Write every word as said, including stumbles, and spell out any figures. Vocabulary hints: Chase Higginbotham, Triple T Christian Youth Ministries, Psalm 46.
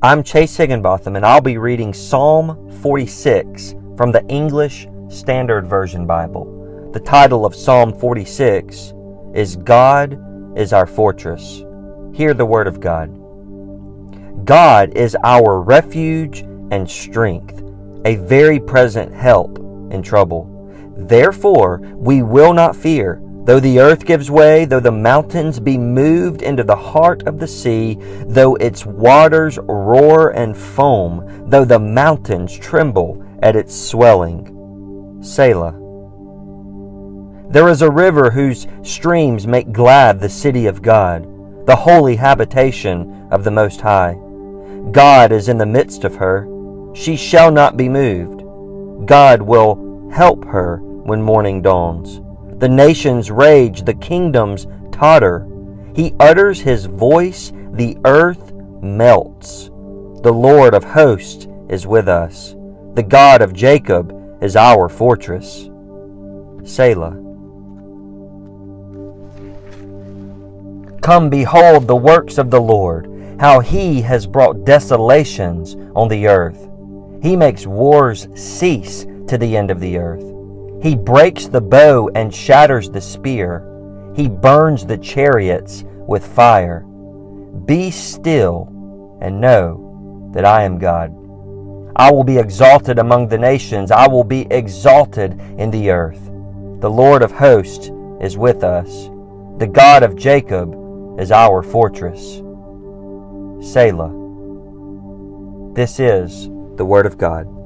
I'm Chase Higginbotham, and I'll be reading Psalm forty-six from the English Standard Version Bible. The title of Psalm forty-six is God is Our Fortress. Hear the Word of God. God is our refuge and strength, a very present help in trouble. Therefore, we will not fear, though the earth gives way, though the mountains be moved into the heart of the sea, though its waters roar and foam, though the mountains tremble at its swelling. Selah. There is a river whose streams make glad the city of God, the holy habitation of the Most High. God is in the midst of her. She shall not be moved. God will help her when morning dawns. The nations rage, the kingdoms totter. He utters his voice, the earth melts. The Lord of hosts is with us. The God of Jacob is our fortress. Selah. Come, behold the works of the Lord, how he has brought desolations on the earth. He makes wars cease to the end of the earth. He breaks the bow and shatters the spear. He burns the chariots with fire. Be still and know that I am God. I will be exalted among the nations. I will be exalted in the earth. The Lord of hosts is with us. The God of Jacob is our fortress. Selah. This is the Word of God.